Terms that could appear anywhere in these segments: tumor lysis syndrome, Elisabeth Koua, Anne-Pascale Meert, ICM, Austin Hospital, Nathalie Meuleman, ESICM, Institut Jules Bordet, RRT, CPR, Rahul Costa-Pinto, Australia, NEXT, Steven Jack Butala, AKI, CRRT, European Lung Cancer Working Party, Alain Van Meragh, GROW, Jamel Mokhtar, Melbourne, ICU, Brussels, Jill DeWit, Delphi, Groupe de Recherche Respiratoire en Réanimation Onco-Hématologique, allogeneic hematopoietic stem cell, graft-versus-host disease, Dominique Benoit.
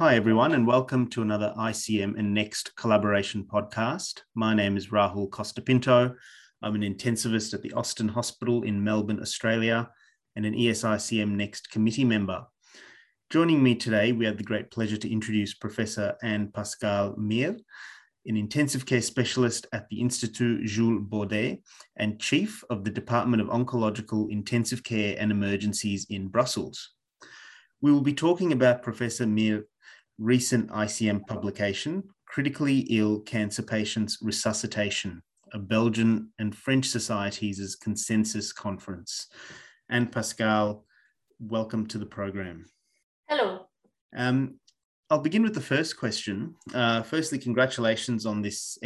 Hi, everyone, and welcome to another ICM and NEXT collaboration podcast. My name is Rahul Costa-Pinto. I'm an intensivist at the Austin Hospital in Melbourne, Australia, and an ESICM NEXT committee member. Joining me today, we have the great pleasure to introduce Professor Anne-Pascale Meert, an intensive care specialist at the Institut Jules Bordet and Chief of the Department of Oncological Intensive Care and Emergencies in Brussels. We will be talking about Professor Meert's recent ICM publication, Critically Ill Cancer Patients Resuscitation, a Belgian and French Societies' Consensus Conference. Anne-Pascale, welcome to the program. Hello. I'll begin with the first question. Firstly, congratulations on this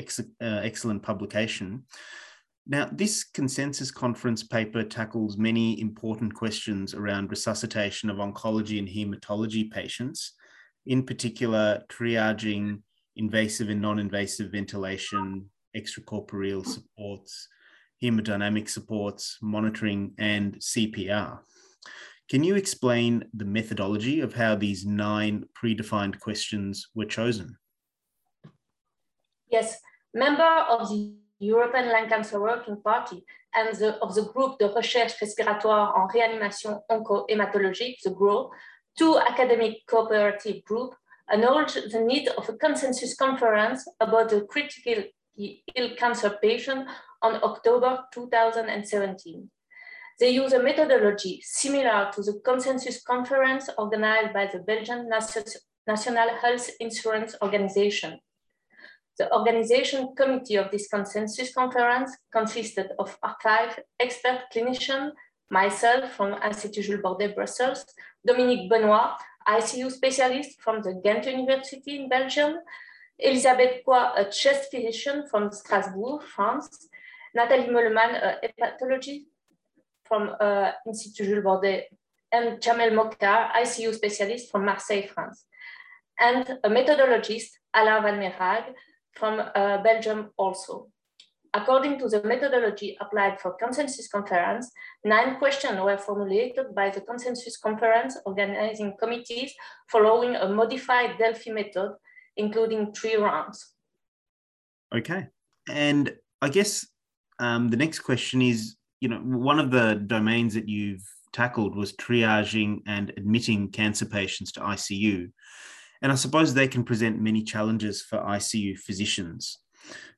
excellent publication. Now, this consensus conference paper tackles many important questions around resuscitation of oncology and haematology patients, in particular, triaging, invasive and non-invasive ventilation, extracorporeal supports, hemodynamic supports, monitoring, and CPR. Can you explain the methodology of how these 9 predefined questions were chosen? Yes, member of the European Lung Cancer Working Party and of the Groupe de Recherche Respiratoire en Réanimation Onco-Hématologique, the GROW, two academic cooperative groups acknowledge the need of a consensus conference about the critically ill cancer patient on October 2017. They use a methodology similar to the consensus conference organized by the Belgian National Health Insurance Organization. The organization committee of this consensus conference consisted of 5 expert clinicians, myself from Institut Jules Bordet, Brussels, Dominique Benoit, ICU specialist from the Ghent University in Belgium, Elisabeth Koua, a chest physician from Strasbourg, France, Nathalie Meuleman, a hepatologist from Institut Jules Bordet, and Jamel Mokhtar, ICU specialist from Marseille, France, and a methodologist, Alain Van Meragh, from Belgium also. According to the methodology applied for consensus conference, 9 questions were formulated by the consensus conference organizing committees following a modified Delphi method, including 3 rounds. Okay, and I guess the next question is, one of the domains that you've tackled was triaging and admitting cancer patients to ICU. And I suppose they can present many challenges for ICU physicians.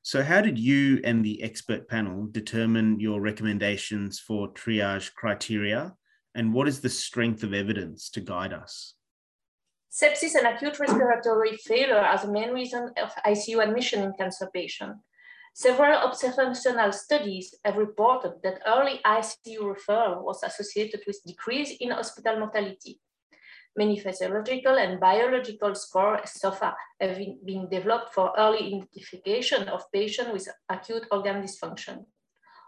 So how did you and the expert panel determine your recommendations for triage criteria? And what is the strength of evidence to guide us? Sepsis and acute respiratory failure are the main reason of ICU admission in cancer patients. Several observational studies have reported that early ICU referral was associated with decrease in hospital mortality. Many physiological and biological scores so far have been developed for early identification of patients with acute organ dysfunction.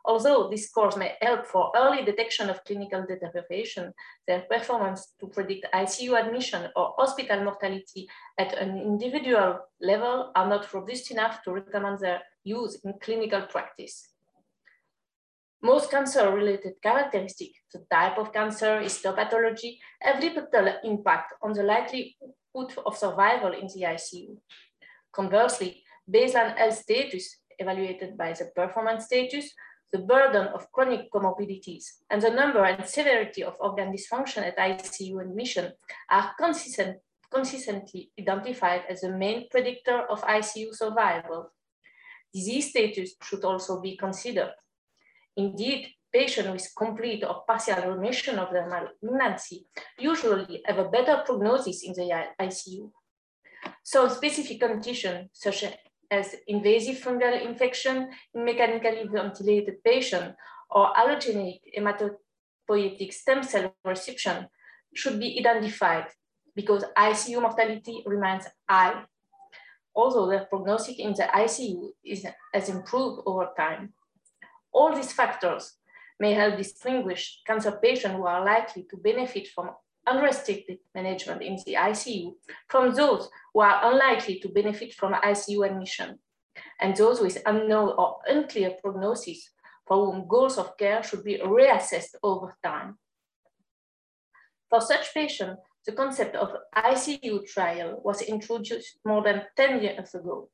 Although these scores may help for early detection of clinical deterioration, their performance to predict ICU admission or hospital mortality at an individual level are not robust enough to recommend their use in clinical practice. Most cancer-related characteristics, the type of cancer, histopathology, have little impact on the likelihood of survival in the ICU. Conversely, baseline health status, evaluated by the performance status, the burden of chronic comorbidities, and the number and severity of organ dysfunction at ICU admission are consistently identified as the main predictor of ICU survival. Disease status should also be considered. Indeed, patients with complete or partial remission of their malignancy usually have a better prognosis in the ICU. So specific conditions such as invasive fungal infection in mechanically ventilated patients or allogeneic hematopoietic stem cell reception should be identified because ICU mortality remains high, although their prognosis in the ICU has improved over time. All these factors may help distinguish cancer patients who are likely to benefit from unrestricted management in the ICU from those who are unlikely to benefit from ICU admission, and those with unknown or unclear prognosis for whom goals of care should be reassessed over time. For such patients, the concept of ICU trial was introduced more than 10 years ago.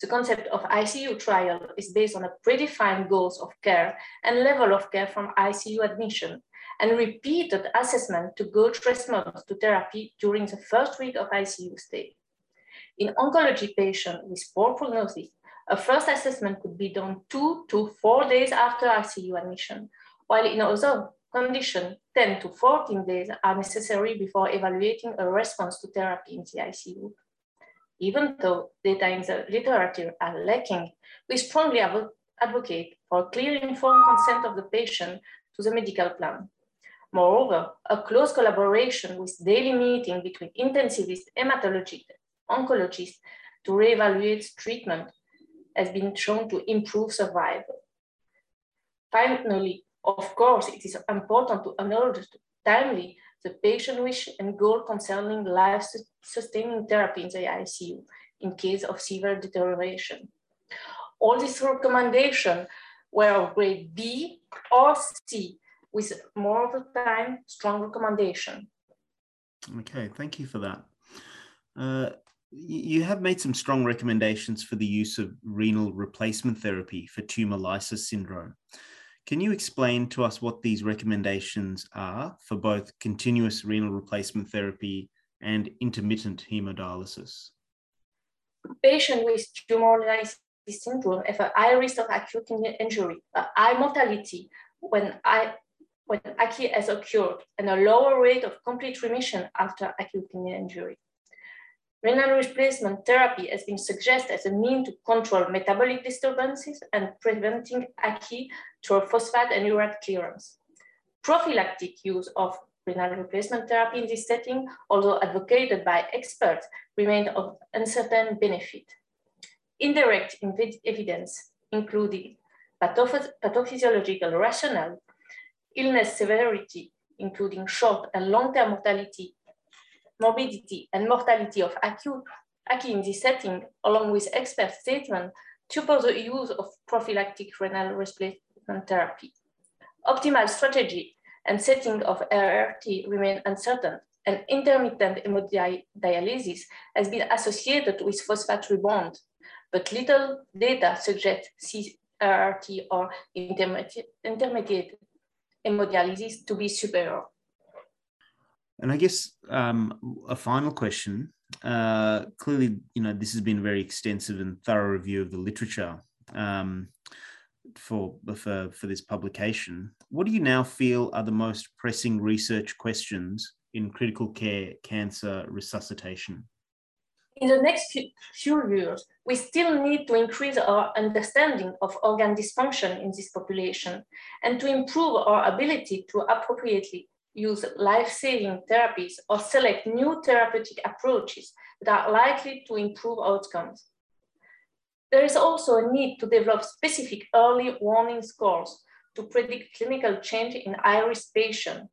The concept of ICU trial is based on a predefined goals of care and level of care from ICU admission and repeated assessment to gauge response to therapy during the first week of ICU stay. In oncology patients with poor prognosis, a first assessment could be done 2 to 4 days after ICU admission, while in other conditions, 10 to 14 days are necessary before evaluating a response to therapy in the ICU. Even though data in the literature are lacking, we strongly advocate for clear informed consent of the patient to the medical plan. Moreover, a close collaboration with daily meeting between intensivists, hematologists, oncologists to reevaluate treatment has been shown to improve survival. Finally, of course, it is important to acknowledge timely the patient wish and goal concerning life-sustaining therapy in the ICU in case of severe deterioration. All these recommendations were of grade B or C with more of the time strong recommendation. Okay, thank you for that. You have made some strong recommendations for the use of renal replacement therapy for tumor lysis syndrome. Can you explain to us what these recommendations are for both continuous renal replacement therapy and intermittent hemodialysis? Patients with tumor lysis syndrome have a high risk of acute kidney injury, a high mortality when AKI has occurred, and a lower rate of complete remission after acute kidney injury. Renal replacement therapy has been suggested as a means to control metabolic disturbances and preventing AKI through phosphate and urate clearance. Prophylactic use of renal replacement therapy in this setting, although advocated by experts, remained of uncertain benefit. Indirect evidence, including pathophysiological rationale, illness severity, including short and long-term mortality, morbidity and mortality of AKI in this setting, along with expert statement, support the use of prophylactic renal replacement therapy. Optimal strategy and setting of RRT remain uncertain, and intermittent hemodialysis has been associated with phosphate rebound, but little data suggests CRRT or intermediate hemodialysis to be superior. And I guess a final question, clearly, you know, this has been a very extensive and thorough review of the literature for this publication. What do you now feel are the most pressing research questions in critical care cancer resuscitation? In the next few years, we still need to increase our understanding of organ dysfunction in this population and to improve our ability to appropriately use life-saving therapies or select new therapeutic approaches that are likely to improve outcomes. There is also a need to develop specific early warning scores to predict clinical change in high-risk patients,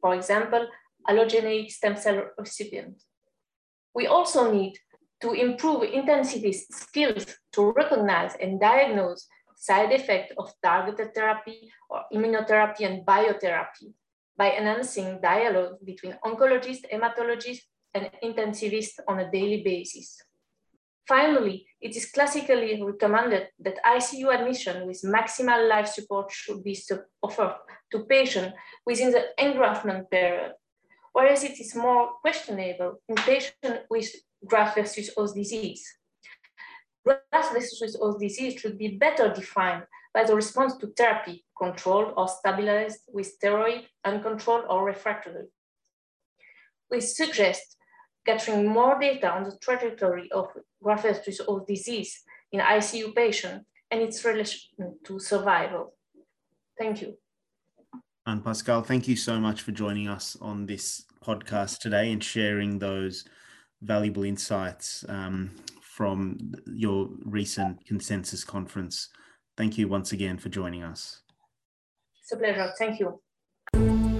for example, allogeneic stem cell recipients. We also need to improve intensivist skills to recognize and diagnose side effects of targeted therapy or immunotherapy and biotherapy, by enhancing dialogue between oncologists, hematologists, and intensivists on a daily basis. Finally, it is classically recommended that ICU admission with maximal life support should be offered to patients within the engraftment period, whereas it is more questionable in patients with graft-versus-host disease. Graft-versus-host disease should be better defined by the response to therapy, controlled or stabilized with steroid, uncontrolled or refractory. We suggest gathering more data on the trajectory of graft-versus-host disease in ICU patients and its relation to survival. Thank you. Anne-Pascale, thank you so much for joining us on this podcast today and sharing those valuable insights from your recent consensus conference. Thank you once again for joining us. It's a pleasure. Thank you.